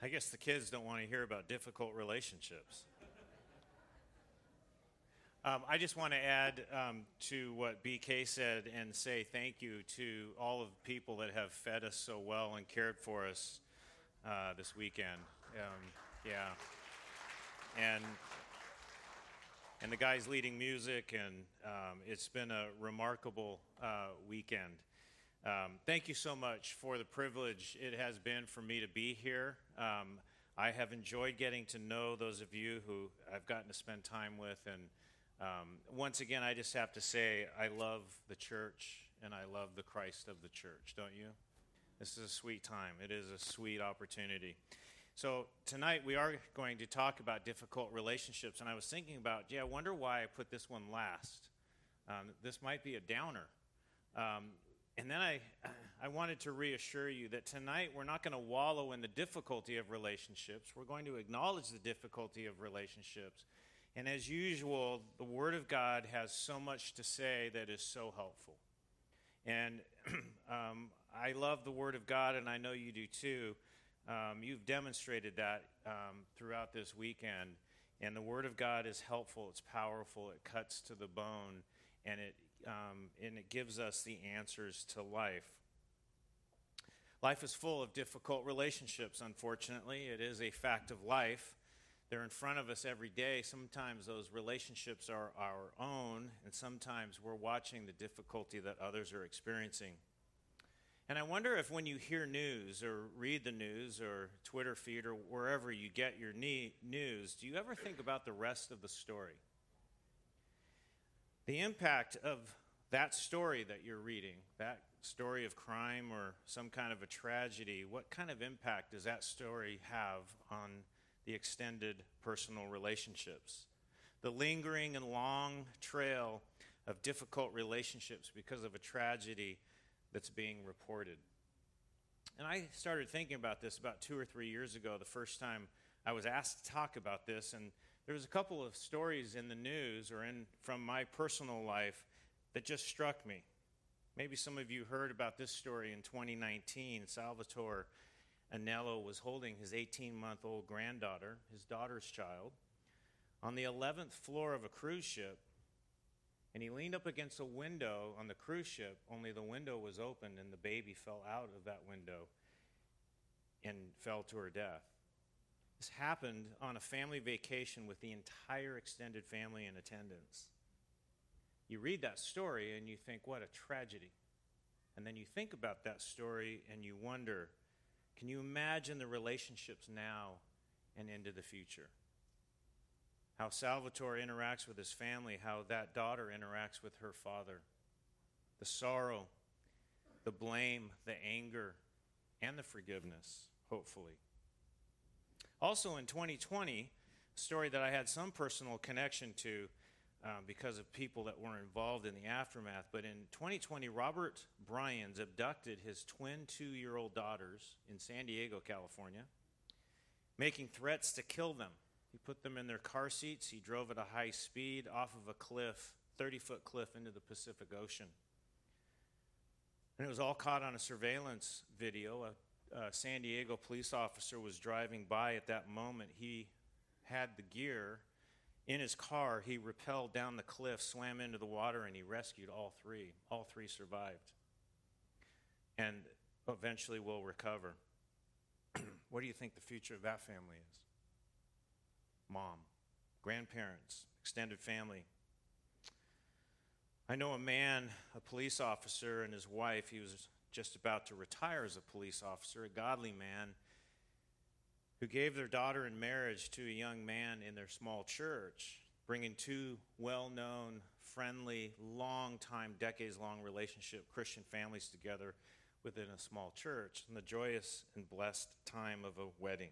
I guess the kids don't want to hear about difficult relationships. I just want to add to what BK said and say thank you to all of the people that have fed us so well and cared for us this weekend. And the guys leading music, and it's been a remarkable weekend. Thank you so much for the privilege it has been for me to be here. I have enjoyed getting to know those of you who I've gotten to spend time with, and once again, I just have to say I love the church, and I love the Christ of the church, don't you? This is a sweet time. It is a sweet opportunity. So tonight we are going to talk about difficult relationships, and I was thinking about, I wonder why I put this one last. This might be a downer. And then I wanted to reassure you that tonight we're not going to wallow in the difficulty of relationships. We're going to acknowledge the difficulty of relationships. And as usual, the Word of God has so much to say that is so helpful. And I love the Word of God, and I know you do too. You've demonstrated that throughout this weekend, and the Word of God is helpful, it's powerful, it cuts to the bone, and it gives us the answers to life. Life is full of difficult relationships, unfortunately. It is a fact of life. They're in front of us every day. Sometimes those relationships are our own, and sometimes we're watching the difficulty that others are experiencing. And I wonder if when you hear news or read the news or Twitter feed or wherever you get your news, do you ever think about the rest of the story? The impact of that story that you're reading, that story of crime or some kind of a tragedy, what kind of impact does that story have on the extended personal relationships? The lingering and long trail of difficult relationships because of a tragedy that's being reported. And I started thinking about this about 2 or 3 years ago, the first time I was asked to talk about this, and there was a couple of stories in the news or from my personal life that just struck me. Maybe some of you heard about this story in 2019. Salvatore Anello was holding his 18-month-old granddaughter, his daughter's child, on the 11th floor of a cruise ship, and he leaned up against a window on the cruise ship, only the window was open, and the baby fell out of that window and fell to her death. This happened on a family vacation with the entire extended family in attendance. You read that story and you think, what a tragedy. And then you think about that story and you wonder, can you imagine the relationships now and into the future? How Salvatore interacts with his family, how that daughter interacts with her father. The sorrow, the blame, the anger, and the forgiveness, hopefully. Also in 2020, a story that I had some personal connection to because of people that were involved in the aftermath, but in 2020, Robert Bryan abducted his twin 2-year-old daughters in San Diego, California, making threats to kill them. He put them in their car seats. He drove at a high speed off of a cliff, 30-foot cliff into the Pacific Ocean. And it was all caught on a surveillance video. A San Diego police officer was driving by at that moment. He had the gear in his car. He rappelled down the cliff, swam into the water, and he rescued all three. All three survived and eventually will recover. What do you think the future of that family is? Mom, grandparents, extended family. I know a man, a police officer, and his wife. He was just about to retire as a police officer, a godly man, who gave their daughter in marriage to a young man in their small church, bringing two well-known, friendly, long-time, decades-long relationship Christian families together within a small church in the joyous and blessed time of a wedding.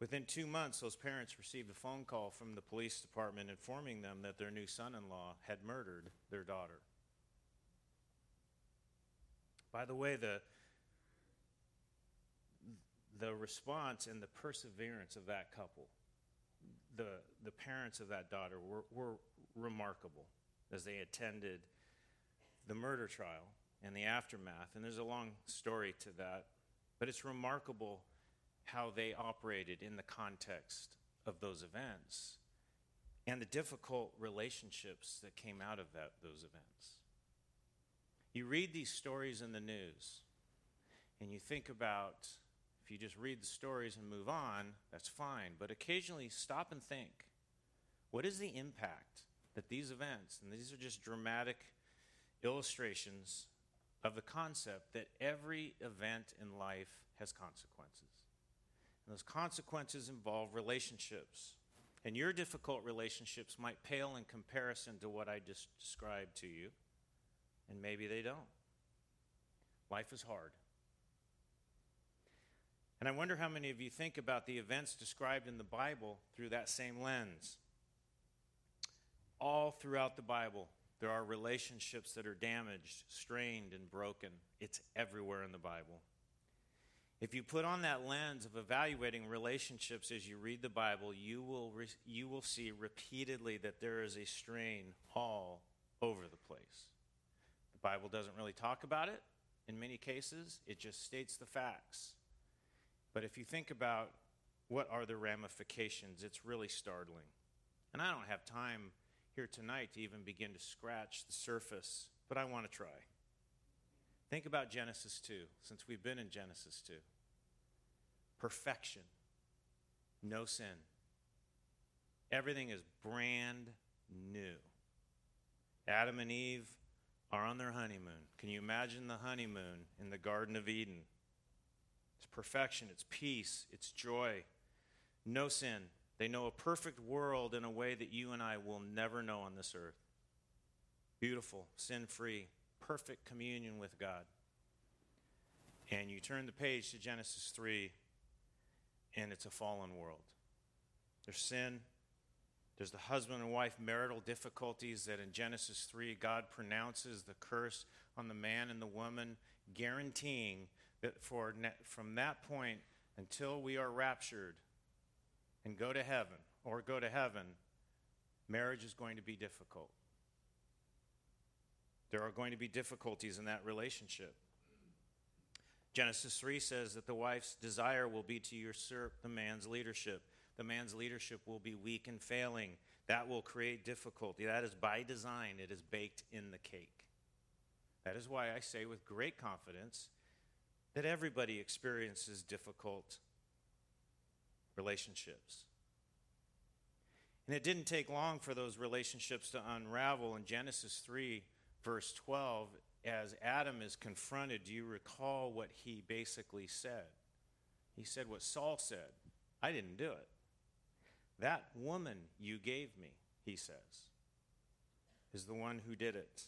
Within 2 months, those parents received a phone call from the police department informing them that their new son-in-law had murdered their daughter. By the way, the response and the perseverance of that couple, the parents of that daughter, were remarkable as they attended the murder trial and the aftermath. And there's a long story to that, but it's remarkable how they operated in the context of those events and the difficult relationships that came out of those events. You read these stories in the news, and you think about, if you just read the stories and move on, that's fine, but occasionally stop and think, what is the impact that these events, and these are just dramatic illustrations of the concept that every event in life has consequences. And those consequences involve relationships. And your difficult relationships might pale in comparison to what I just described to you, and maybe they don't. Life is hard. And I wonder how many of you think about the events described in the Bible through that same lens. All throughout the Bible, there are relationships that are damaged, strained, and broken. It's everywhere in the Bible. If you put on that lens of evaluating relationships as you read the Bible, you will see repeatedly that there is a strain all over the place. The Bible doesn't really talk about it in many cases. It just states the facts. But if you think about what are the ramifications, it's really startling. And I don't have time here tonight to even begin to scratch the surface, but I want to try. Think about Genesis 2, since we've been in Genesis 2. Perfection, no sin. Everything is brand new. Adam and Eve are on their honeymoon. Can you imagine the honeymoon in the Garden of Eden? It's perfection, it's peace, it's joy, no sin. They know a perfect world in a way that you and I will never know on this earth. Beautiful, sin-free, perfect communion with God. And you turn the page to Genesis 3, and it's a fallen world. There's sin. There's the husband and wife marital difficulties that in Genesis 3, God pronounces the curse on the man and the woman, guaranteeing that from that point until we are raptured, and go to heaven, marriage is going to be difficult. There are going to be difficulties in that relationship. Genesis 3 says that the wife's desire will be to usurp the man's leadership. The man's leadership will be weak and failing. That will create difficulty. That is by design. It is baked in the cake. That is why I say with great confidence that everybody experiences difficult relationships. And it didn't take long for those relationships to unravel in Genesis 3, verse 12, as Adam is confronted. Do you recall what he basically said? He said what Saul said. I didn't do it. That woman you gave me, he says, is the one who did it.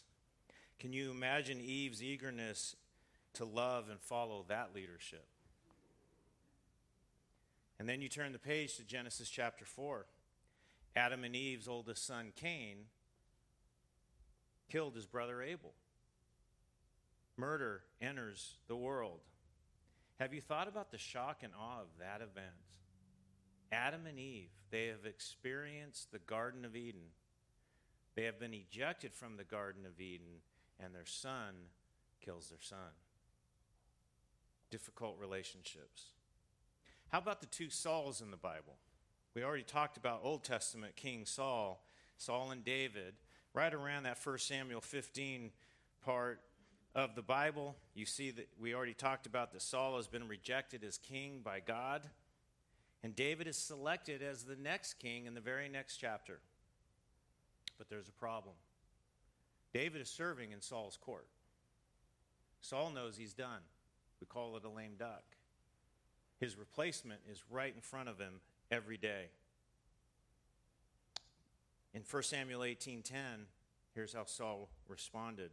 Can you imagine Eve's eagerness to love and follow that leadership? And then you turn the page to Genesis chapter 4. Adam and Eve's oldest son, Cain, killed his brother Abel. Murder enters the world. Have you thought about the shock and awe of that event? Adam and Eve, they have experienced the Garden of Eden. They have been ejected from the Garden of Eden, and their son kills their son. Difficult relationships. How about the two Sauls in the Bible? We already talked about Old Testament King Saul, Saul and David. Right around that 1 Samuel 15 part of the Bible, you see that we already talked about that Saul has been rejected as king by God, and David is selected as the next king in the very next chapter. But there's a problem. David is serving in Saul's court. Saul knows he's done. We call it a lame duck. His replacement is right in front of him every day. In 1 Samuel 18:10, here's how Saul responded.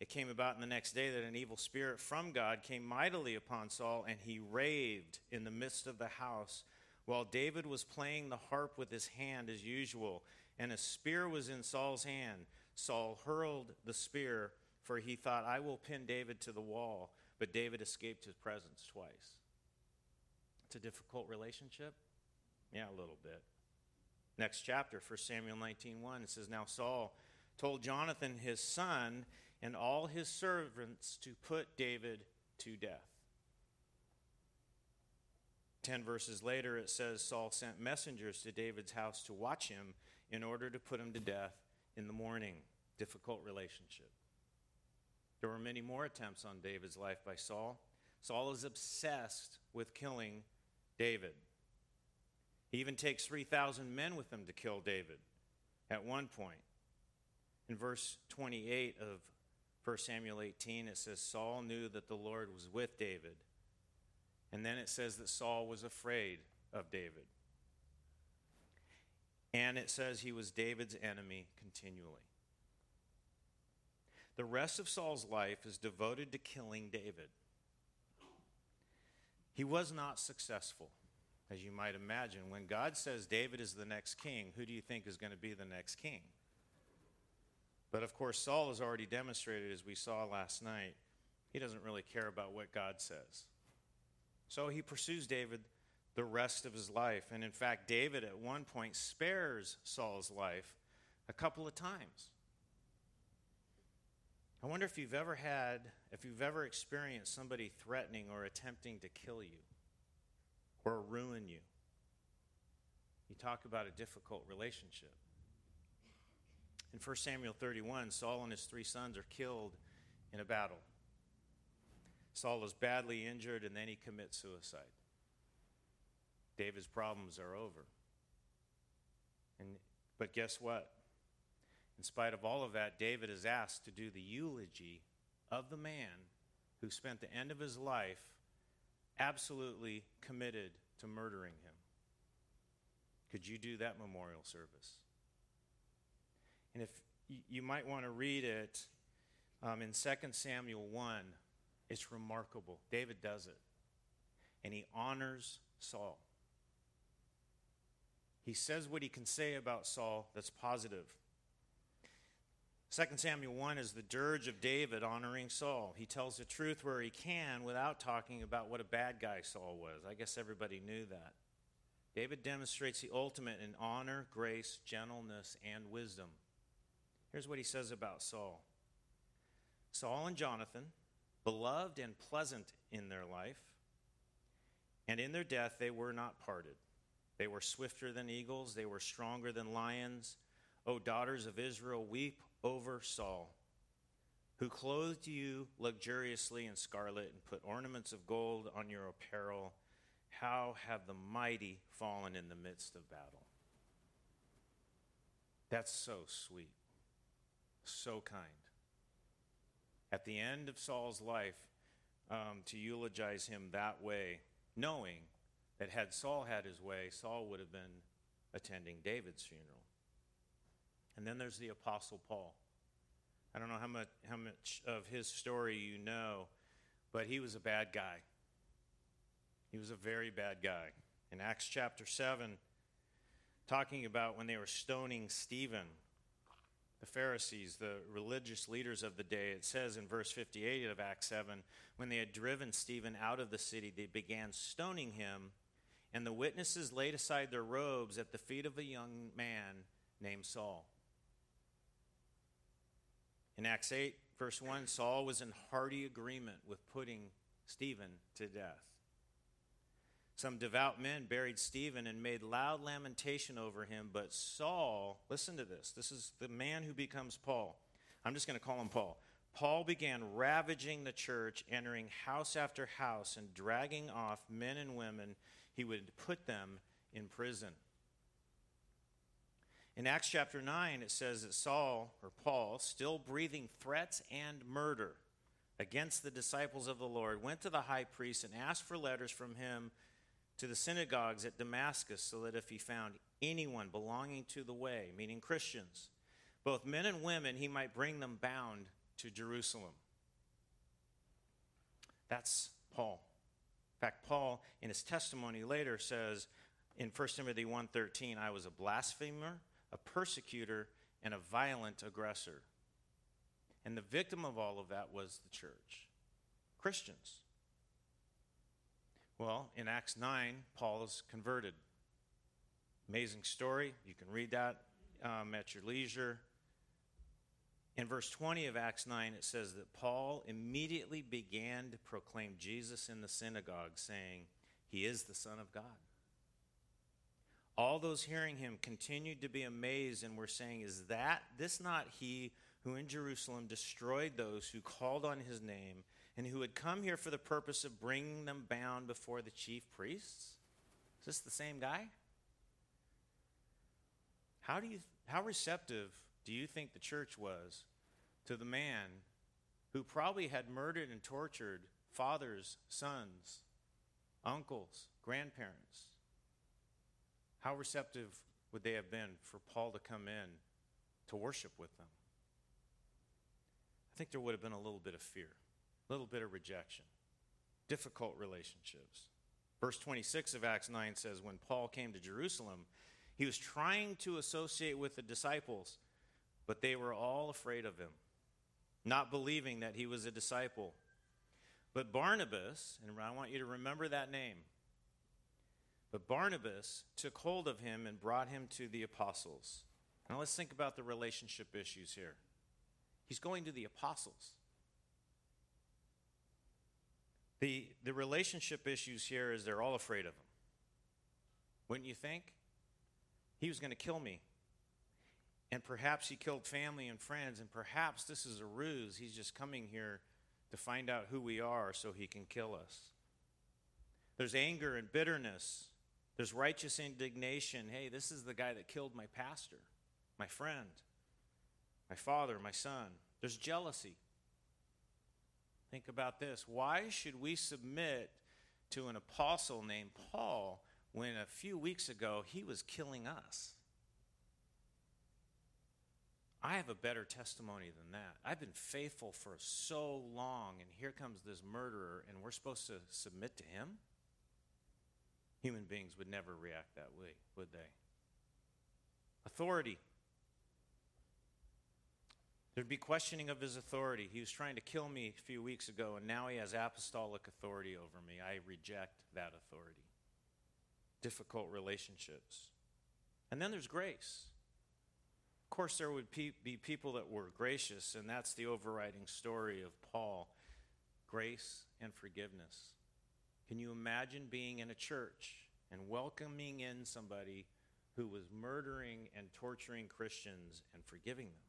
It came about in the next day that an evil spirit from God came mightily upon Saul, and he raved in the midst of the house while David was playing the harp with his hand as usual, and a spear was in Saul's hand. Saul hurled the spear, for he thought, I will pin David to the wall, but David escaped his presence twice. It's a difficult relationship? Yeah, a little bit. Next chapter, 1 Samuel 19:1, it says, Now Saul told Jonathan his son and all his servants to put David to death. 10 verses later, it says Saul sent messengers to David's house to watch him in order to put him to death in the morning. Difficult relationship. There were many more attempts on David's life by Saul. Saul is obsessed with killing David. He even takes 3,000 men with him to kill David at one point. In verse 28 of 1 Samuel 18, it says, Saul knew that the Lord was with David. And then it says that Saul was afraid of David. And it says he was David's enemy continually. The rest of Saul's life is devoted to killing David. He was not successful, as you might imagine. When God says David is the next king, who do you think is going to be the next king? But of course, Saul has already demonstrated, as we saw last night, he doesn't really care about what God says. So he pursues David the rest of his life. And in fact, David at one point spares Saul's life a couple of times. I wonder if you've ever experienced somebody threatening or attempting to kill you or ruin you. You talk about a difficult relationship. In 1 Samuel 31, Saul and his 3 sons are killed in a battle. Saul is badly injured, and then he commits suicide. David's problems are over. But guess what? In spite of all of that, David is asked to do the eulogy of the man who spent the end of his life absolutely committed to murdering him. Could you do that memorial service? And if you might want to read it in 2 Samuel 1, it's remarkable. David does it, and he honors Saul. He says what he can say about Saul that's positive. 2 Samuel 1 is the dirge of David honoring Saul. He tells the truth where he can without talking about what a bad guy Saul was. I guess everybody knew that. David demonstrates the ultimate in honor, grace, gentleness, and wisdom. Here's what he says about Saul. Saul and Jonathan, beloved and pleasant in their life, and in their death they were not parted. They were swifter than eagles. They were stronger than lions. O daughters of Israel, weep over Saul, who clothed you luxuriously in scarlet and put ornaments of gold on your apparel. How have the mighty fallen in the midst of battle? That's so sweet, so kind. At the end of Saul's life, to eulogize him that way, knowing that had Saul had his way, Saul would have been attending David's funeral. And then there's the Apostle Paul. I don't know how much of his story you know, but he was a bad guy. He was a very bad guy. In Acts chapter 7, talking about when they were stoning Stephen, the Pharisees, the religious leaders of the day, it says in verse 58 of Acts 7, when they had driven Stephen out of the city, they began stoning him, and the witnesses laid aside their robes at the feet of a young man named Saul. In Acts 8, verse 1, Saul was in hearty agreement with putting Stephen to death. Some devout men buried Stephen and made loud lamentation over him, but Saul, listen to this, this is the man who becomes Paul. I'm just going to call him Paul. Paul began ravaging the church, entering house after house and dragging off men and women. He would put them in prison. In Acts chapter 9, it says that Saul, or Paul, still breathing threats and murder against the disciples of the Lord, went to the high priest and asked for letters from him to the synagogues at Damascus, so that if he found anyone belonging to the way, meaning Christians, both men and women, he might bring them bound to Jerusalem. That's Paul. In fact, Paul, in his testimony later, says in 1 Timothy 1:13, I was a blasphemer, a persecutor, and a violent aggressor. And the victim of all of that was the church, Christians. Well, in Acts 9, Paul is converted. Amazing story. You can read that at your leisure. In verse 20 of Acts 9, it says that Paul immediately began to proclaim Jesus in the synagogue, saying, He is the Son of God. All those hearing him continued to be amazed and were saying, is that this not he who in Jerusalem destroyed those who called on his name and who had come here for the purpose of bringing them bound before the chief priests? Is this the same guy? How receptive do you think the church was to the man who probably had murdered and tortured fathers, sons, uncles, grandparents? How receptive would they have been for Paul to come in to worship with them? I think there would have been a little bit of fear, a little bit of rejection, difficult relationships. Verse 26 of Acts 9 says, when Paul came to Jerusalem, he was trying to associate with the disciples, but they were all afraid of him, not believing that he was a disciple. But Barnabas, and I want you to remember that name, but Barnabas took hold of him and brought him to the apostles. Now let's think about the relationship issues here. He's going to the apostles. The relationship issues here is they're all afraid of him. Wouldn't you think? He was going to kill me. And perhaps he killed family and friends, and perhaps this is a ruse. He's just coming here to find out who we are so he can kill us. There's anger and bitterness. There's righteous indignation. Hey, this is the guy that killed my pastor, my friend, my father, my son. There's jealousy. Think about this. Why should we submit to an apostle named Paul when a few weeks ago he was killing us? I have a better testimony than that. I've been faithful for so long, and here comes this murderer, and we're supposed to submit to him? Human beings would never react that way, would they? Authority. There'd be questioning of his authority. He was trying to kill me a few weeks ago, and now he has apostolic authority over me. I reject that authority. Difficult relationships. And then there's grace. Of course, there would be people that were gracious, and that's the overriding story of Paul. Grace and forgiveness. Can you imagine being in a church and welcoming in somebody who was murdering and torturing Christians and forgiving them?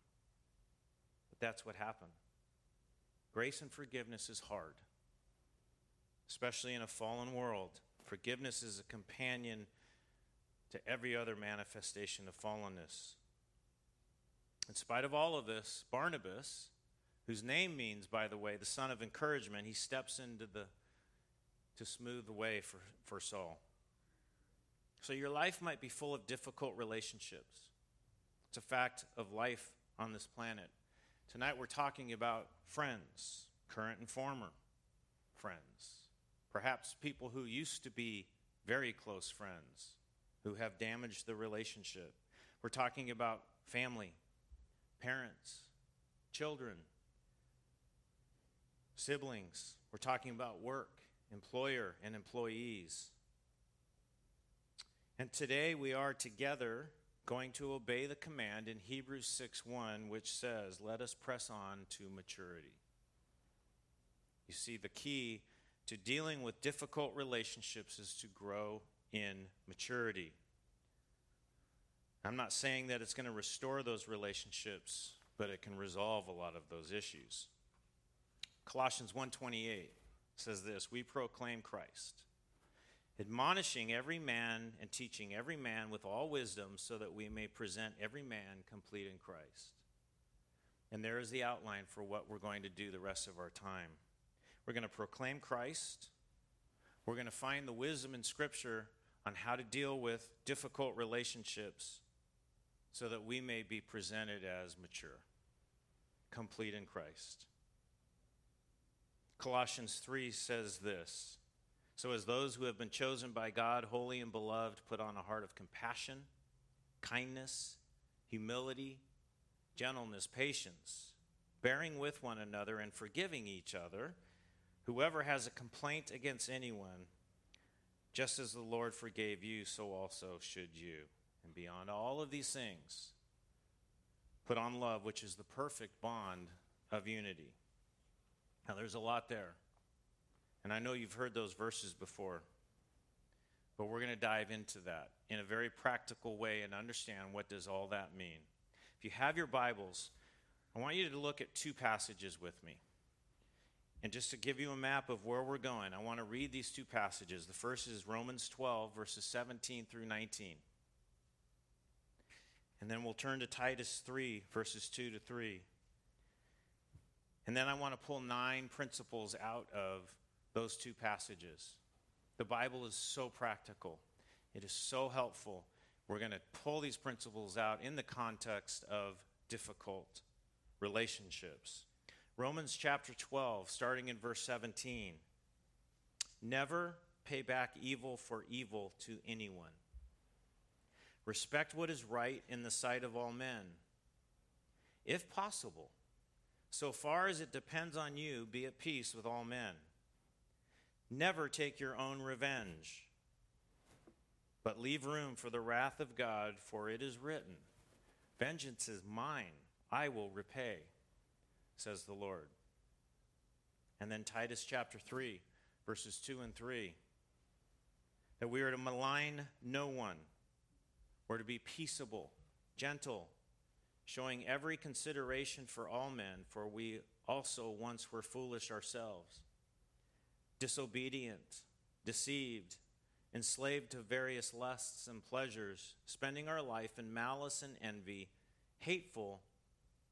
But that's what happened. Grace and forgiveness is hard, especially in a fallen world. Forgiveness is a companion to every other manifestation of fallenness. In spite of all of this, Barnabas, whose name means, by the way, the son of encouragement, he steps into to smooth the way for Saul. So your life might be full of difficult relationships. It's a fact of life on this planet. Tonight we're talking about friends, current and former friends, perhaps people who used to be very close friends who have damaged the relationship. We're talking about family, parents, children, siblings. We're talking about work, employer, and employees. And today we are together going to obey the command in Hebrews 6:1, which says, let us press on to maturity. You see, the key to dealing with difficult relationships is to grow in maturity. I'm not saying that it's going to restore those relationships, but it can resolve a lot of those issues. Colossians 1:28 says this, we proclaim Christ, admonishing every man and teaching every man with all wisdom so that we may present every man complete in Christ. And there is the outline for what we're going to do the rest of our time. We're going to proclaim Christ. We're going to find the wisdom in Scripture on how to deal with difficult relationships, so that we may be presented as mature, complete in Christ. Colossians 3 says this, so as those who have been chosen by God, holy and beloved, put on a heart of compassion, kindness, humility, gentleness, patience, bearing with one another and forgiving each other, whoever has a complaint against anyone, just as the Lord forgave you, so also should you. And beyond all of these things, put on love, which is the perfect bond of unity. Now, there's a lot there. And I know you've heard those verses before. But we're going to dive into that in a very practical way and understand what does all that mean. If you have your Bibles, I want you to look at two passages with me. And just to give you a map of where we're going, I want to read these two passages. The first is Romans 12, verses 17 through 19. And then we'll turn to Titus 3, verses 2 to 3. And then I want to pull 9 principles out of those two passages. The Bible is so practical. It is so helpful. We're going to pull these principles out in the context of difficult relationships. Romans chapter 12, starting in verse 17. Never pay back evil for evil to anyone. Respect what is right in the sight of all men. If possible, so far as it depends on you, be at peace with all men. Never take your own revenge, but leave room for the wrath of God, for it is written, "Vengeance is mine, I will repay," says the Lord. And then Titus chapter 3, verses 2 and 3, that we are to malign no one. We're to be peaceable, gentle, showing every consideration for all men, for we also once were foolish ourselves, disobedient, deceived, enslaved to various lusts and pleasures, spending our life in malice and envy, hateful,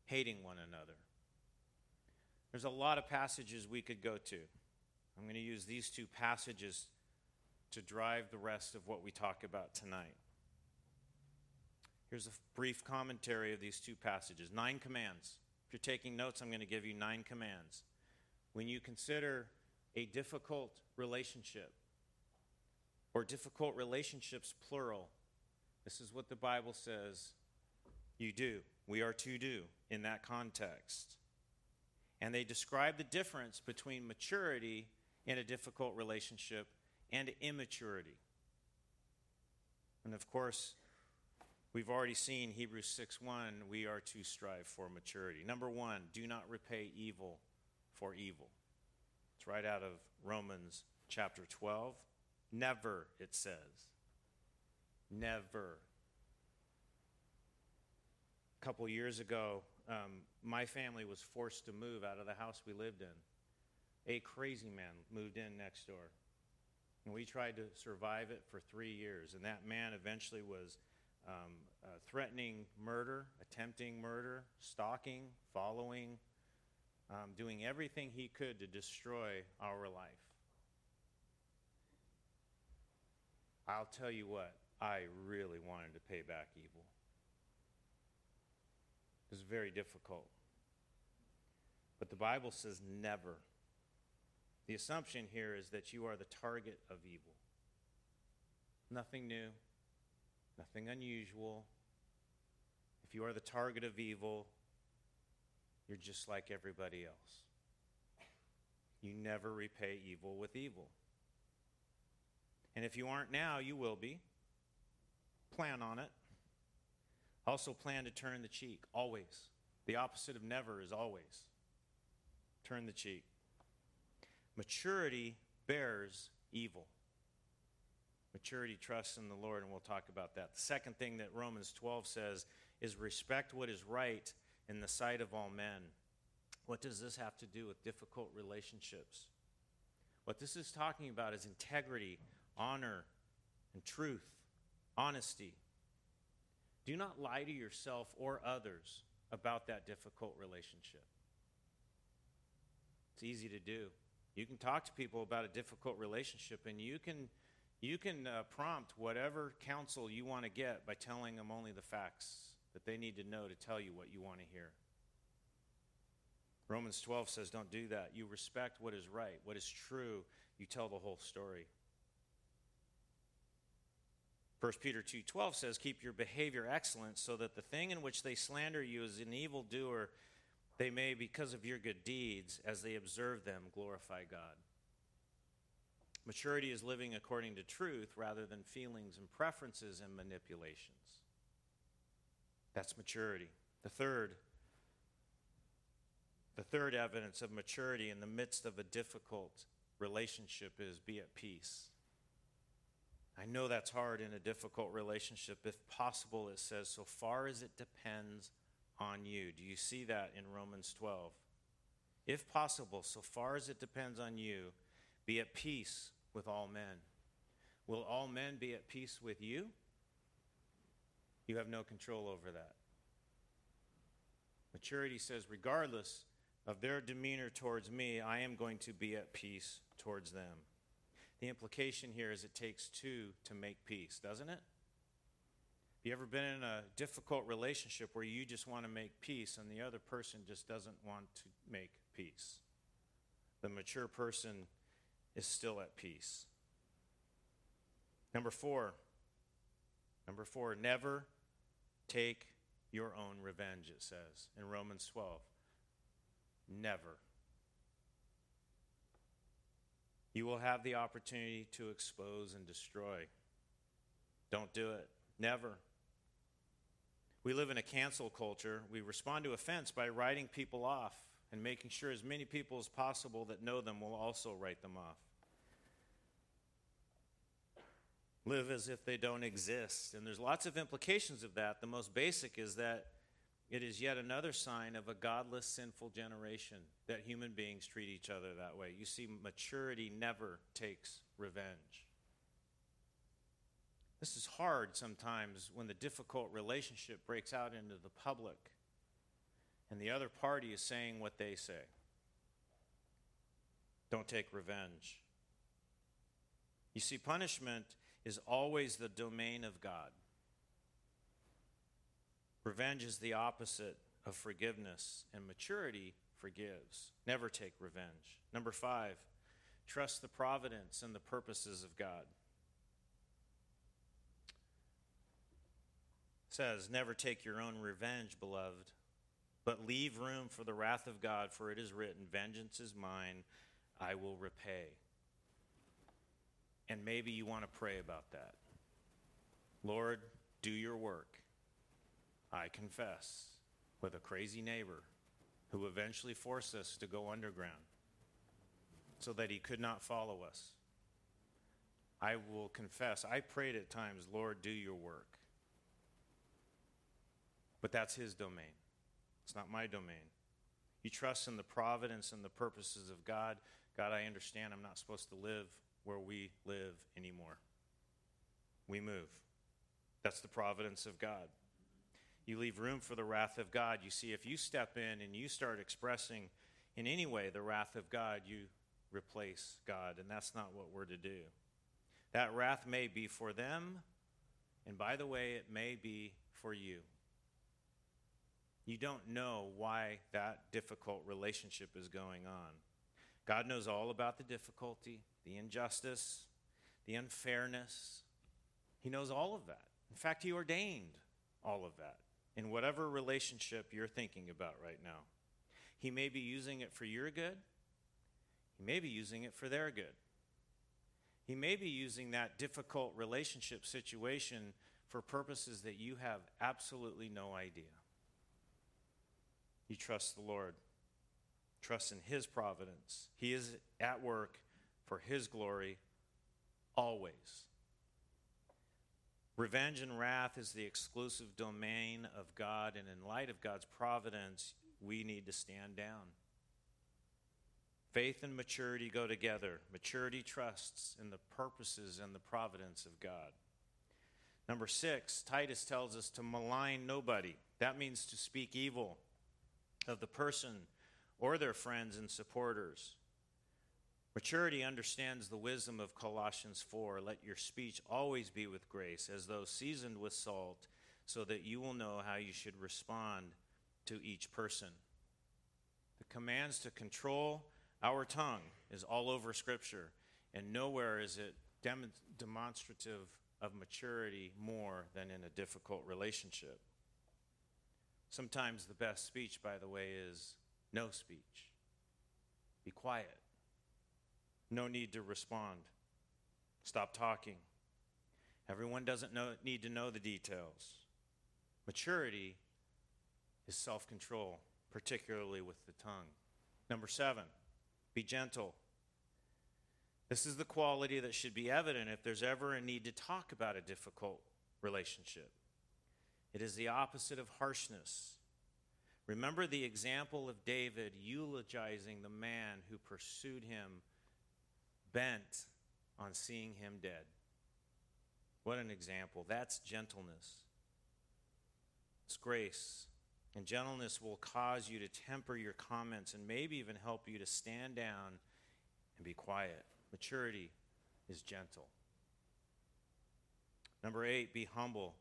hating one another. There's a lot of passages we could go to. I'm going to use these two passages to drive the rest of what we talk about tonight. Here's a brief commentary of these two passages. 9 commands. If you're taking notes, I'm going to give you 9 commands. When you consider a difficult relationship, or difficult relationships, plural, this is what the Bible says you do. We are to do in that context. And they describe the difference between maturity in a difficult relationship and immaturity. And of course, we've already seen Hebrews 6:1, we are to strive for maturity. Number 1, do not repay evil for evil. It's right out of Romans chapter 12. Never, it says. Never. A couple years ago, my family was forced to move out of the house we lived in. A crazy man moved in next door. And we tried to survive it for 3 years. And that man eventually was threatening murder, attempting murder, stalking, following, doing everything he could to destroy our life. I'll tell you what, I really wanted to pay back evil. It was very difficult. But the Bible says never. The assumption here is that you are the target of evil. Nothing new. Nothing unusual. If you are the target of evil, you're just like everybody else. You never repay evil with evil. And if you aren't now, you will be. Plan on it. Also plan to turn the cheek, always. The opposite of never is always. Turn the cheek. Maturity bears evil. Maturity trusts in the Lord, and we'll talk about that. The second thing that Romans 12 says is respect what is right in the sight of all men. What does this have to do with difficult relationships? What this is talking about is integrity, honor, and truth, honesty. Do not lie to yourself or others about that difficult relationship. It's easy to do. You can talk to people about a difficult relationship, and you can prompt whatever counsel you want to get by telling them only the facts that they need to know to tell you what you want to hear. Romans 12 says don't do that. You respect what is right, what is true. You tell the whole story. 1 Peter 2:12 says keep your behavior excellent so that the thing in which they slander you as an evildoer, they may, because of your good deeds, as they observe them, glorify God. Maturity is living according to truth rather than feelings and preferences and manipulations. That's maturity. The third evidence of maturity in the midst of a difficult relationship is be at peace. I know that's hard in a difficult relationship. If possible, it says, so far as it depends on you. Do you see that in Romans 12? If possible, so far as it depends on you, be at peace with all men. Will all men be at peace with you? You have no control over that. Maturity says, regardless of their demeanor towards me, I am going to be at peace towards them. The implication here is it takes two to make peace, doesn't it? Have you ever been in a difficult relationship where you just want to make peace and the other person just doesn't want to make peace? The mature person is still at peace. Number four, never take your own revenge, it says in Romans 12. Never. You will have the opportunity to expose and destroy. Don't do it. Never. We live in a cancel culture. We respond to offense by writing people off and making sure as many people as possible that know them will also write them off. Live as if they don't exist. And there's lots of implications of that. The most basic is that it is yet another sign of a godless, sinful generation that human beings treat each other that way. You see, maturity never takes revenge. This is hard sometimes when the difficult relationship breaks out into the public and the other party is saying what they say. Don't take revenge. You see, punishment is always the domain of God. Revenge is the opposite of forgiveness, and maturity forgives. Never take revenge. Number five, trust the providence and the purposes of God. It says, never take your own revenge, beloved, but leave room for the wrath of God, for it is written, vengeance is mine, I will repay. And maybe you want to pray about that. Lord, do your work. I confess, with a crazy neighbor who eventually forced us to go underground so that he could not follow us. I will confess, I prayed at times, Lord, do your work. But that's his domain. It's not my domain. You trust in the providence and the purposes of God. God, I understand I'm not supposed to live where we live anymore. We move. That's the providence of God. You leave room for the wrath of God. You see, if you step in and you start expressing in any way the wrath of God, you replace God, and that's not what we're to do. That wrath may be for them, and by the way, it may be for you. You don't know why that difficult relationship is going on. God knows all about the difficulty, the injustice, the unfairness. He knows all of that. In fact, he ordained all of that. In whatever relationship you're thinking about right now. He may be using it for your good. He may be using it for their good. He may be using that difficult relationship situation for purposes that you have absolutely no idea. You trust the Lord. Trust in His providence. He is at work for His glory always. Revenge and wrath is the exclusive domain of God, and in light of God's providence, we need to stand down. Faith and maturity go together. Maturity trusts in the purposes and the providence of God. Number six, Titus tells us to malign nobody. That means to speak evil of the person or their friends and supporters. Maturity understands the wisdom of Colossians 4. Let your speech always be with grace, as though seasoned with salt, so that you will know how you should respond to each person. The commands to control our tongue is all over Scripture, and nowhere is it demonstrative of maturity more than in a difficult relationship. Sometimes the best speech, by the way, is no speech. Be quiet. No need to respond. Stop talking. Everyone doesn't need to know the details. Maturity is self-control, particularly with the tongue. Number seven, be gentle. This is the quality that should be evident if there's ever a need to talk about a difficult relationship. It is the opposite of harshness. Remember the example of David eulogizing the man who pursued him, bent on seeing him dead. What an example. That's gentleness. It's grace. And gentleness will cause you to temper your comments and maybe even help you to stand down and be quiet. Maturity is gentle. Number 8, be humble.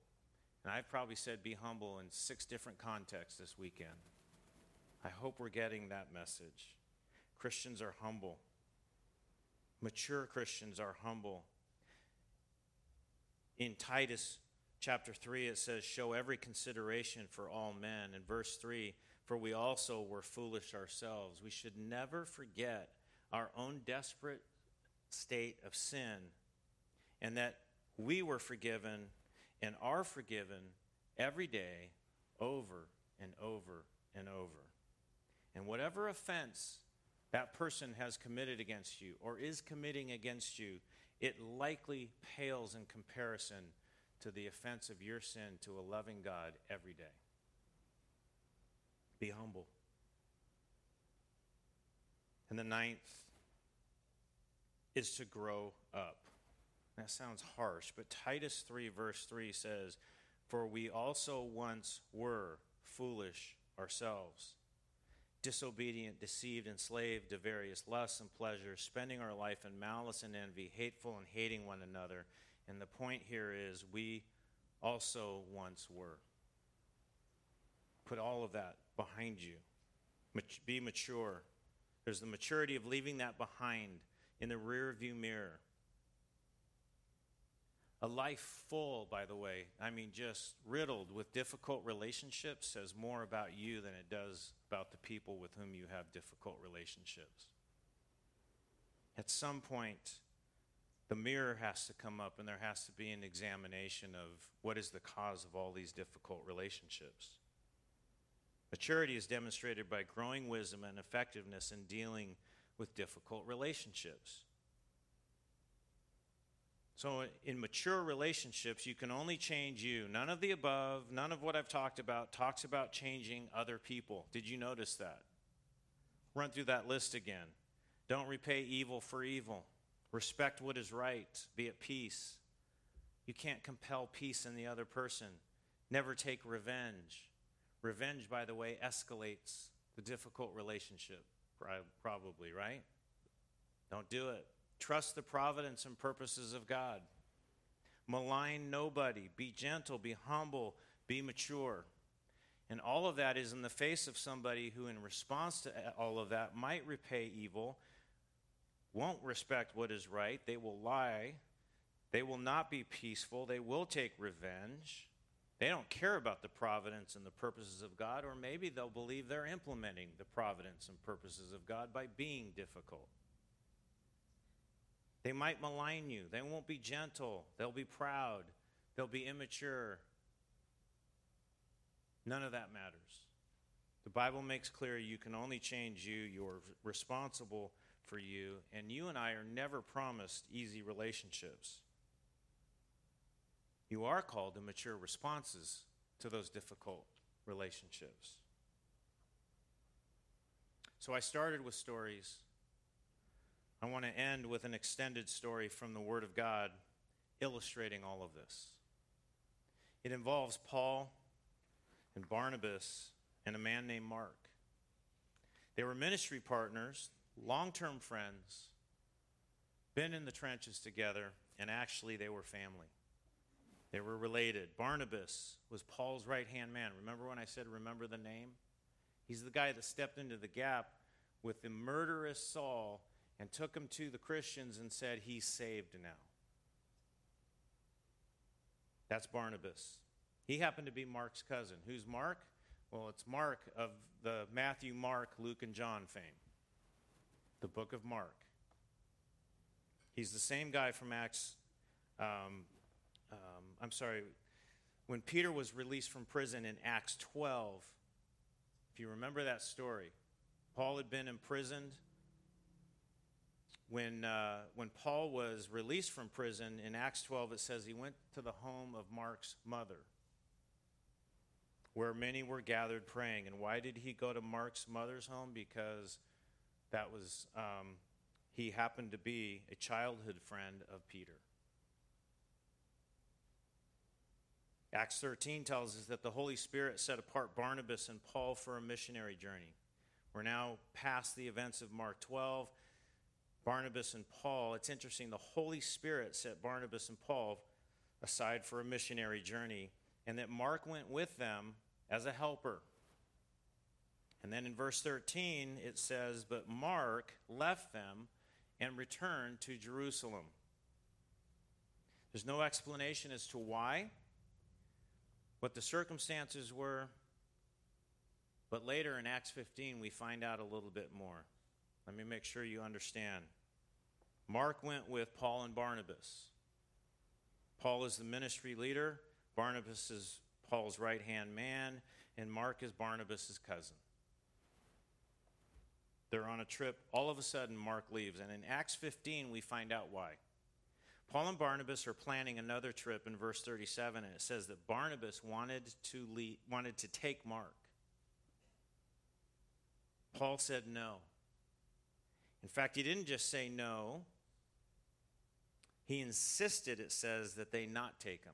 And I've probably said be humble in 6 different contexts this weekend. I hope we're getting that message. Christians are humble. Mature Christians are humble. In Titus chapter 3, it says, show every consideration for all men. In verse 3, for we also were foolish ourselves. We should never forget our own desperate state of sin, and that we were forgiven and are forgiven every day, over and over and over. And whatever offense that person has committed against you or is committing against you, it likely pales in comparison to the offense of your sin to a loving God every day. Be humble. And the 9th is to grow up. That sounds harsh, but Titus 3 verse 3 says, for we also once were foolish ourselves, disobedient, deceived, enslaved to various lusts and pleasures, spending our life in malice and envy, hateful and hating one another. And the point here is we also once were. Put all of that behind you. Be mature. There's the maturity of leaving that behind in the rearview mirror. A life full, by the way, just riddled with difficult relationships says more about you than it does about the people with whom you have difficult relationships. At some point, the mirror has to come up and there has to be an examination of what is the cause of all these difficult relationships. Maturity is demonstrated by growing wisdom and effectiveness in dealing with difficult relationships. So in mature relationships, you can only change you. None of the above, none of what I've talked about, talks about changing other people. Did you notice that? Run through that list again. Don't repay evil for evil. Respect what is right. Be at peace. You can't compel peace in the other person. Never take revenge. Revenge, by the way, escalates the difficult relationship, probably, right? Don't do it. Trust the providence and purposes of God. Malign nobody. Be gentle. Be humble. Be mature. And all of that is in the face of somebody who, in response to all of that, might repay evil, won't respect what is right. They will lie. They will not be peaceful. They will take revenge. They don't care about the providence and the purposes of God, or maybe they'll believe they're implementing the providence and purposes of God by being difficult. They might malign you. They won't be gentle. They'll be proud. They'll be immature. None of that matters. The Bible makes clear you can only change you. You're responsible for you. And you and I are never promised easy relationships. You are called to mature responses to those difficult relationships. So I started with stories. I want to end with an extended story from the Word of God illustrating all of this. It involves Paul and Barnabas and a man named Mark. They were ministry partners, long-term friends, been in the trenches together, and actually they were family. They were related. Barnabas was Paul's right-hand man. Remember when I said remember the name? He's the guy that stepped into the gap with the murderous Saul and took him to the Christians and said, he's saved now. That's Barnabas. He happened to be Mark's cousin. Who's Mark? Well, it's Mark of the Matthew, Mark, Luke, and John fame. The book of Mark. He's the same guy from Acts. When Peter was released from prison in Acts 12, if you remember that story, Paul had been imprisoned When Paul was released from prison, in Acts 12, it says he went to the home of Mark's mother, where many were gathered praying. And why did he go to Mark's mother's home? Because that was he happened to be a childhood friend of Peter. Acts 13 tells us that the Holy Spirit set apart Barnabas and Paul for a missionary journey. We're now past the events of Mark 12. Barnabas and Paul, it's interesting, the Holy Spirit set Barnabas and Paul aside for a missionary journey, and that Mark went with them as a helper. And then in verse 13, it says, but Mark left them and returned to Jerusalem. There's no explanation as to why, what the circumstances were, but later in Acts 15, we find out a little bit more. Let me make sure you understand. Mark went with Paul and Barnabas. Paul is the ministry leader. Barnabas is Paul's right-hand man. And Mark is Barnabas' cousin. They're on a trip. All of a sudden, Mark leaves. And in Acts 15, we find out why. Paul and Barnabas are planning another trip in verse 37. And it says that Barnabas wanted to take Mark. Paul said no. In fact, he didn't just say no. He insisted, it says, that they not take him.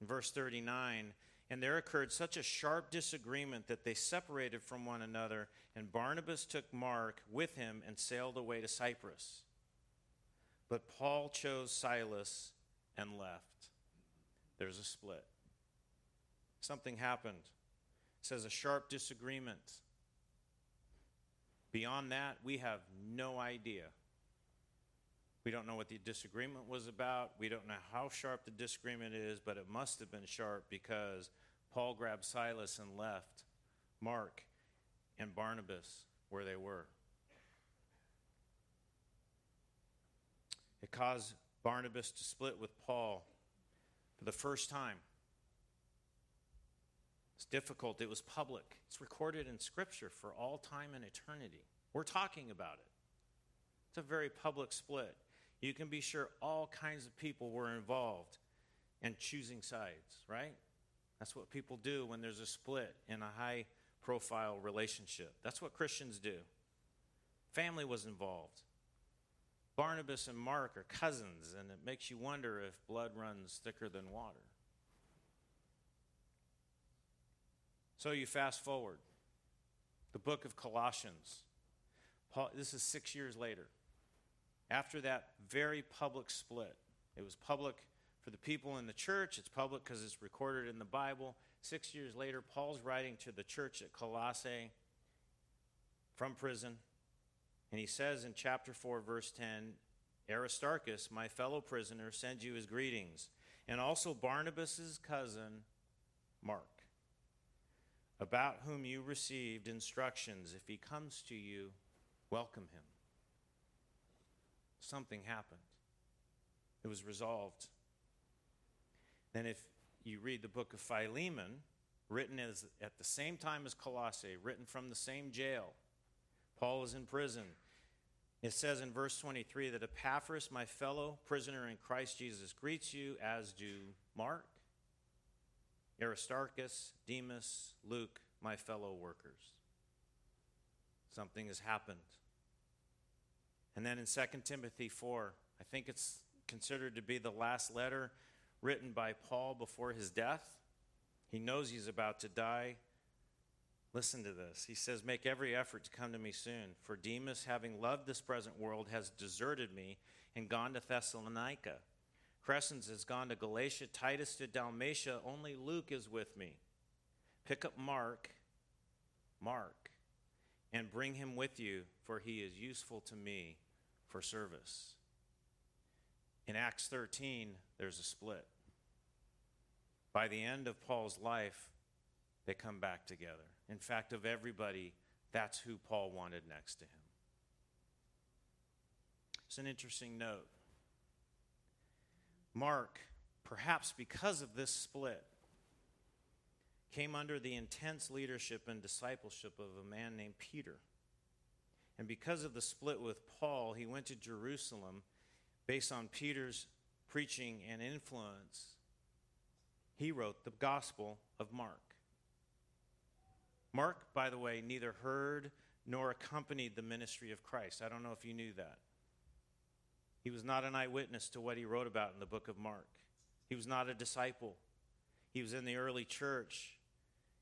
In verse 39, and there occurred such a sharp disagreement that they separated from one another, and Barnabas took Mark with him and sailed away to Cyprus. But Paul chose Silas and left. There's a split. Something happened. It says a sharp disagreement. Beyond that, we have no idea. We don't know what the disagreement was about. We don't know how sharp the disagreement is, but it must have been sharp because Paul grabbed Silas and left Mark and Barnabas where they were. It caused Barnabas to split with Paul for the first time. It's difficult. It was public. It's recorded in Scripture for all time and eternity. We're talking about it. It's a very public split. You can be sure all kinds of people were involved in choosing sides, right? That's what people do when there's a split in a high-profile relationship. That's what Christians do. Family was involved. Barnabas and Mark are cousins, and it makes you wonder if blood runs thicker than water. So you fast forward, the book of Colossians. Paul, this is 6 years later. After that very public split, it was public for the people in the church. It's public because it's recorded in the Bible. 6 years later, Paul's writing to the church at Colossae from prison. And he says in chapter 4, verse 10, Aristarchus, my fellow prisoner, sends you his greetings, and also Barnabas' cousin, Mark, about whom you received instructions. If he comes to you, welcome him. Something happened. It was resolved. Then if you read the book of Philemon, written at the same time as Colossae, written from the same jail, Paul is in prison. It says in verse 23 that Epaphras, my fellow prisoner in Christ Jesus, greets you, as do Mark, Aristarchus, Demas, Luke, my fellow workers. Something has happened. And then in 2 Timothy 4, I think it's considered to be the last letter written by Paul before his death. He knows he's about to die. Listen to this. He says, make every effort to come to me soon, for Demas, having loved this present world, has deserted me and gone to Thessalonica. Crescens has gone to Galatia, Titus to Dalmatia, only Luke is with me. Pick up Mark, and bring him with you, for he is useful to me for service. In Acts 13, there's a split. By the end of Paul's life, they come back together. In fact, of everybody, that's who Paul wanted next to him. It's an interesting note. Mark, perhaps because of this split, came under the intense leadership and discipleship of a man named Peter. And because of the split with Paul, he went to Jerusalem based on Peter's preaching and influence. He wrote the Gospel of Mark. Mark, by the way, neither heard nor accompanied the ministry of Christ. I don't know if you knew that. He was not an eyewitness to what he wrote about in the book of Mark. He was not a disciple. He was in the early church.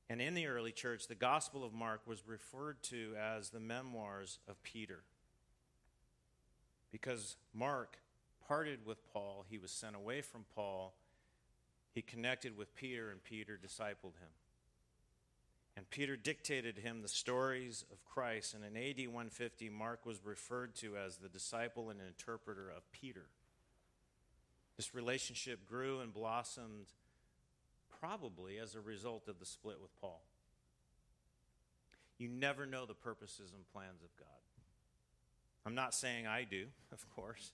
And in the early church, the Gospel of Mark was referred to as the memoirs of Peter. Because Mark parted with Paul, he was sent away from Paul, he connected with Peter, and Peter discipled him. And Peter dictated him the stories of Christ, and in AD 150, Mark was referred to as the disciple and interpreter of Peter. This relationship grew and blossomed probably as a result of the split with Paul. You never know the purposes and plans of God. I'm not saying I do, of course.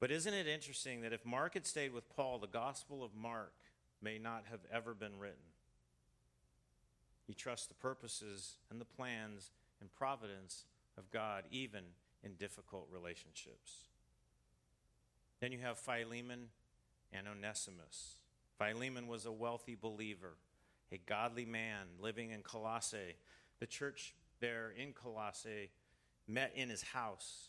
But isn't it interesting that if Mark had stayed with Paul, the Gospel of Mark may not have ever been written? You trust the purposes and the plans and providence of God, even in difficult relationships. Then you have Philemon and Onesimus. Philemon was a wealthy believer, a godly man living in Colossae. The church there in Colossae met in his house.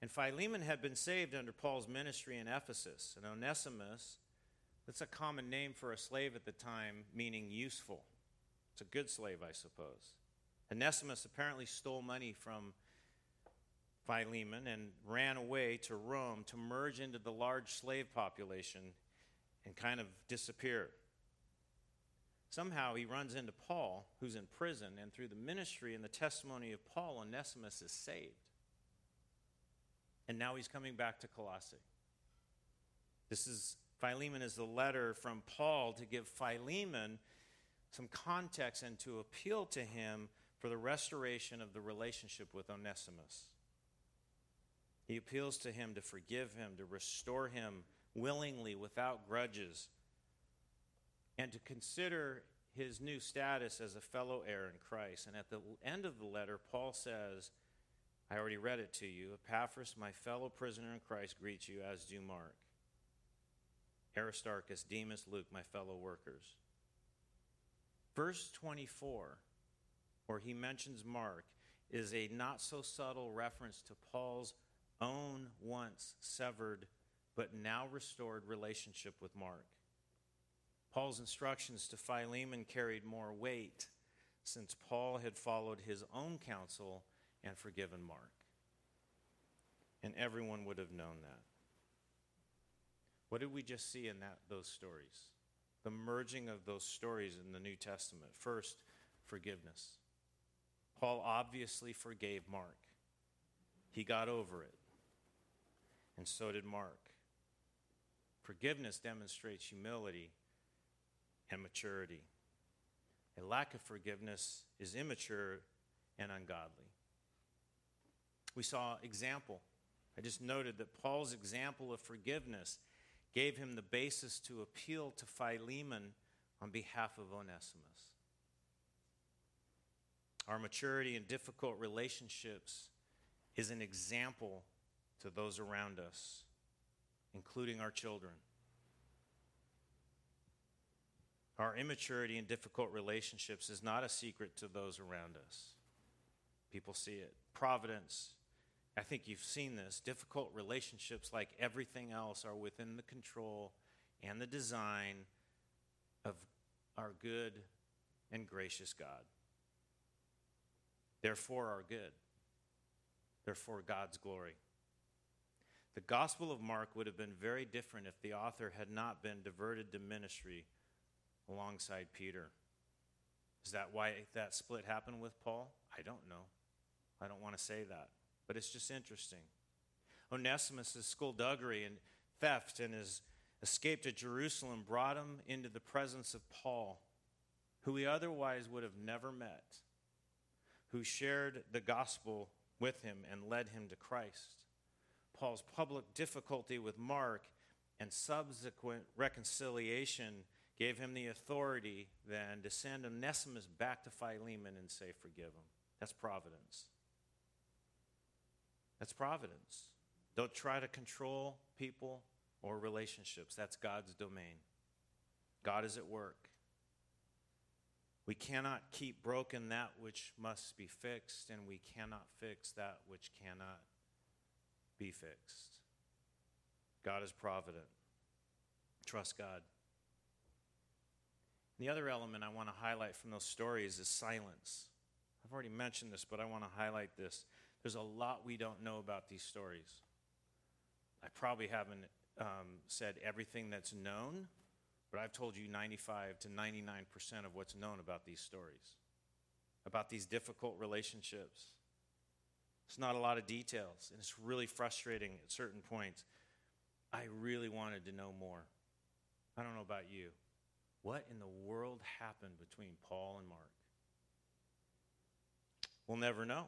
And Philemon had been saved under Paul's ministry in Ephesus. And Onesimus, that's a common name for a slave at the time, meaning useful. It's a good slave, I suppose. Onesimus apparently stole money from Philemon and ran away to Rome to merge into the large slave population and kind of disappear. Somehow he runs into Paul, who's in prison, and through the ministry and the testimony of Paul, Onesimus is saved. And now he's coming back to Colossae. Philemon is the letter from Paul to give Philemon some context and to appeal to him for the restoration of the relationship with Onesimus. He appeals to him to forgive him, to restore him willingly without grudges, and to consider his new status as a fellow heir in Christ. And at the end of the letter, Paul says, I already read it to you, Epaphras, my fellow prisoner in Christ, greets you, as do Mark, Aristarchus, Demas, Luke, my fellow workers. Verse 24, where he mentions Mark, is a not-so-subtle reference to Paul's own once severed but now restored relationship with Mark. Paul's instructions to Philemon carried more weight since Paul had followed his own counsel and forgiven Mark. And everyone would have known that. What did we just see in those stories? The merging of those stories in the New Testament. First, forgiveness. Paul obviously forgave Mark. He got over it. And so did Mark. Forgiveness demonstrates humility and maturity. A lack of forgiveness is immature and ungodly. We saw example. I just noted that Paul's example of forgiveness gave him the basis to appeal to Philemon on behalf of Onesimus. Our maturity in difficult relationships is an example to those around us, including our children. Our immaturity in difficult relationships is not a secret to those around us. People see it. Providence. I think you've seen this. Difficult relationships, like everything else, are within the control and the design of our good and gracious God. Therefore, our good. Therefore, God's glory. The Gospel of Mark would have been very different if the author had not been diverted to ministry alongside Peter. Is that why that split happened with Paul? I don't know. I don't want to say that. But it's just interesting. Onesimus' skullduggery and theft and his escape to Jerusalem brought him into the presence of Paul, who he otherwise would have never met, who shared the gospel with him and led him to Christ. Paul's public difficulty with Mark and subsequent reconciliation gave him the authority then to send Onesimus back to Philemon and say, forgive him. That's providence. That's providence. Don't try to control people or relationships. That's God's domain. God is at work. We cannot keep broken that which must be fixed, and we cannot fix that which cannot be fixed. God is provident. Trust God. The other element I want to highlight from those stories is silence. I've already mentioned this, but I want to highlight this. There's a lot we don't know about these stories. I probably haven't said everything that's known, but I've told you 95 to 99% of what's known about these stories, about these difficult relationships. It's not a lot of details, and it's really frustrating at certain points. I really wanted to know more. I don't know about you. What in the world happened between Paul and Mark? We'll never know.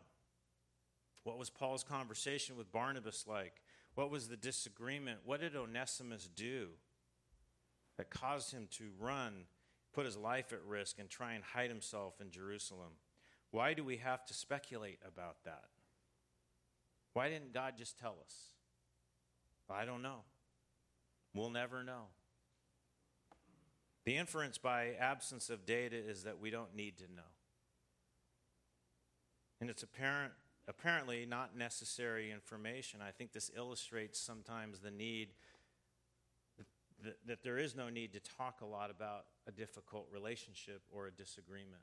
What was Paul's conversation with Barnabas like? What was the disagreement? What did Onesimus do that caused him to run, put his life at risk, and try and hide himself in Jerusalem? Why do we have to speculate about that? Why didn't God just tell us? I don't know. We'll never know. The inference by absence of data is that we don't need to know. And it's apparently not necessary information. I think this illustrates sometimes the need that there is no need to talk a lot about a difficult relationship or a disagreement,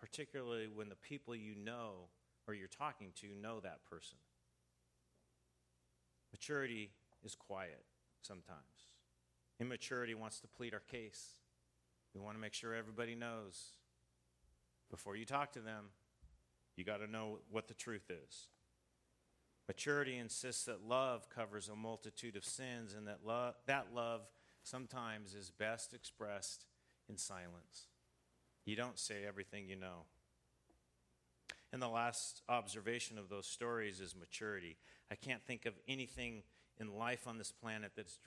particularly when the people you know or you're talking to know that person. Maturity is quiet sometimes. Immaturity wants to plead our case. We want to make sure everybody knows. Before you talk to them, you got to know what the truth is. Maturity insists that love covers a multitude of sins, and that love sometimes is best expressed in silence. You don't say everything you know. And the last observation of those stories is maturity. I can't think of anything in life on this planet that's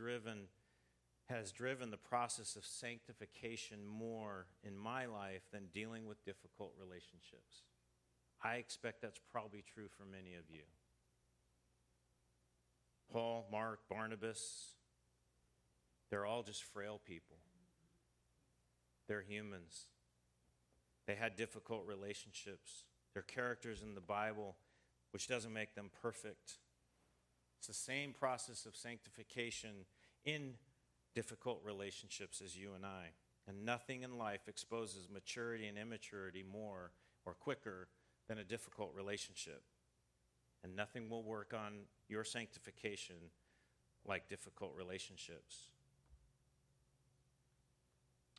has driven the process of sanctification more in my life than dealing with difficult relationships. I expect that's probably true for many of you. Paul, Mark, Barnabas, they're all just frail people. They're humans. They had difficult relationships. They're characters in the Bible, which doesn't make them perfect. It's the same process of sanctification in difficult relationships as you and I. And nothing in life exposes maturity and immaturity more or quicker than a difficult relationship. And nothing will work on your sanctification like difficult relationships.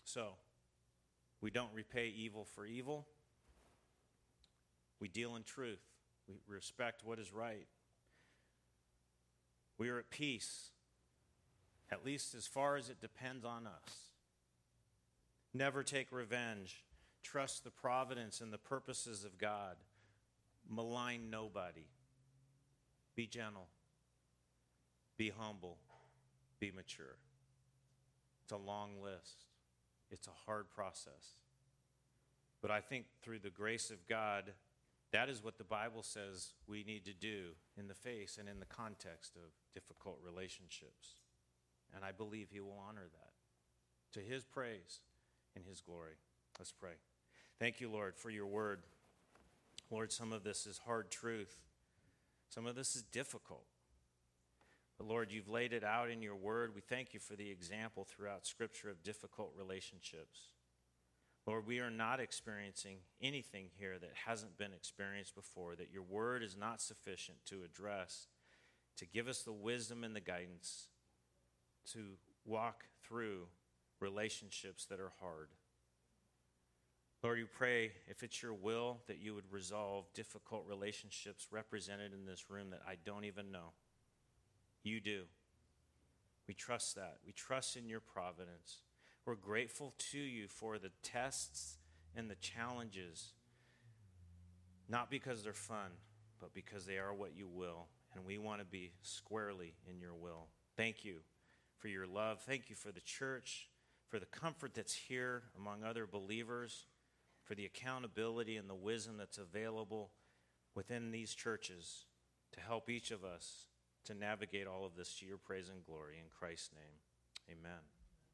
So, we don't repay evil for evil. We deal in truth. We respect what is right. We are at peace, at least as far as it depends on us. Never take revenge. Trust the providence and the purposes of God. Malign nobody. Be gentle. Be humble. Be mature. It's a long list. It's a hard process. But I think through the grace of God, that is what the Bible says we need to do in the face and in the context of difficult relationships. And I believe he will honor that to his praise and his glory. Let's pray. Thank you, Lord, for your word. Lord, some of this is hard truth. Some of this is difficult. But Lord, you've laid it out in your word. We thank you for the example throughout Scripture of difficult relationships. Lord, we are not experiencing anything here that hasn't been experienced before, that your word is not sufficient to address, to give us the wisdom and the guidance to walk through relationships that are hard. Lord, you pray, if it's your will, that you would resolve difficult relationships represented in this room that I don't even know. You do. We trust that. We trust in your providence. We're grateful to you for the tests and the challenges, not because they're fun, but because they are what you will, and we want to be squarely in your will. Thank you for your love. Thank you for the church, for the comfort that's here among other believers, for the accountability and the wisdom that's available within these churches to help each of us to navigate all of this to your praise and glory. In Christ's name, amen.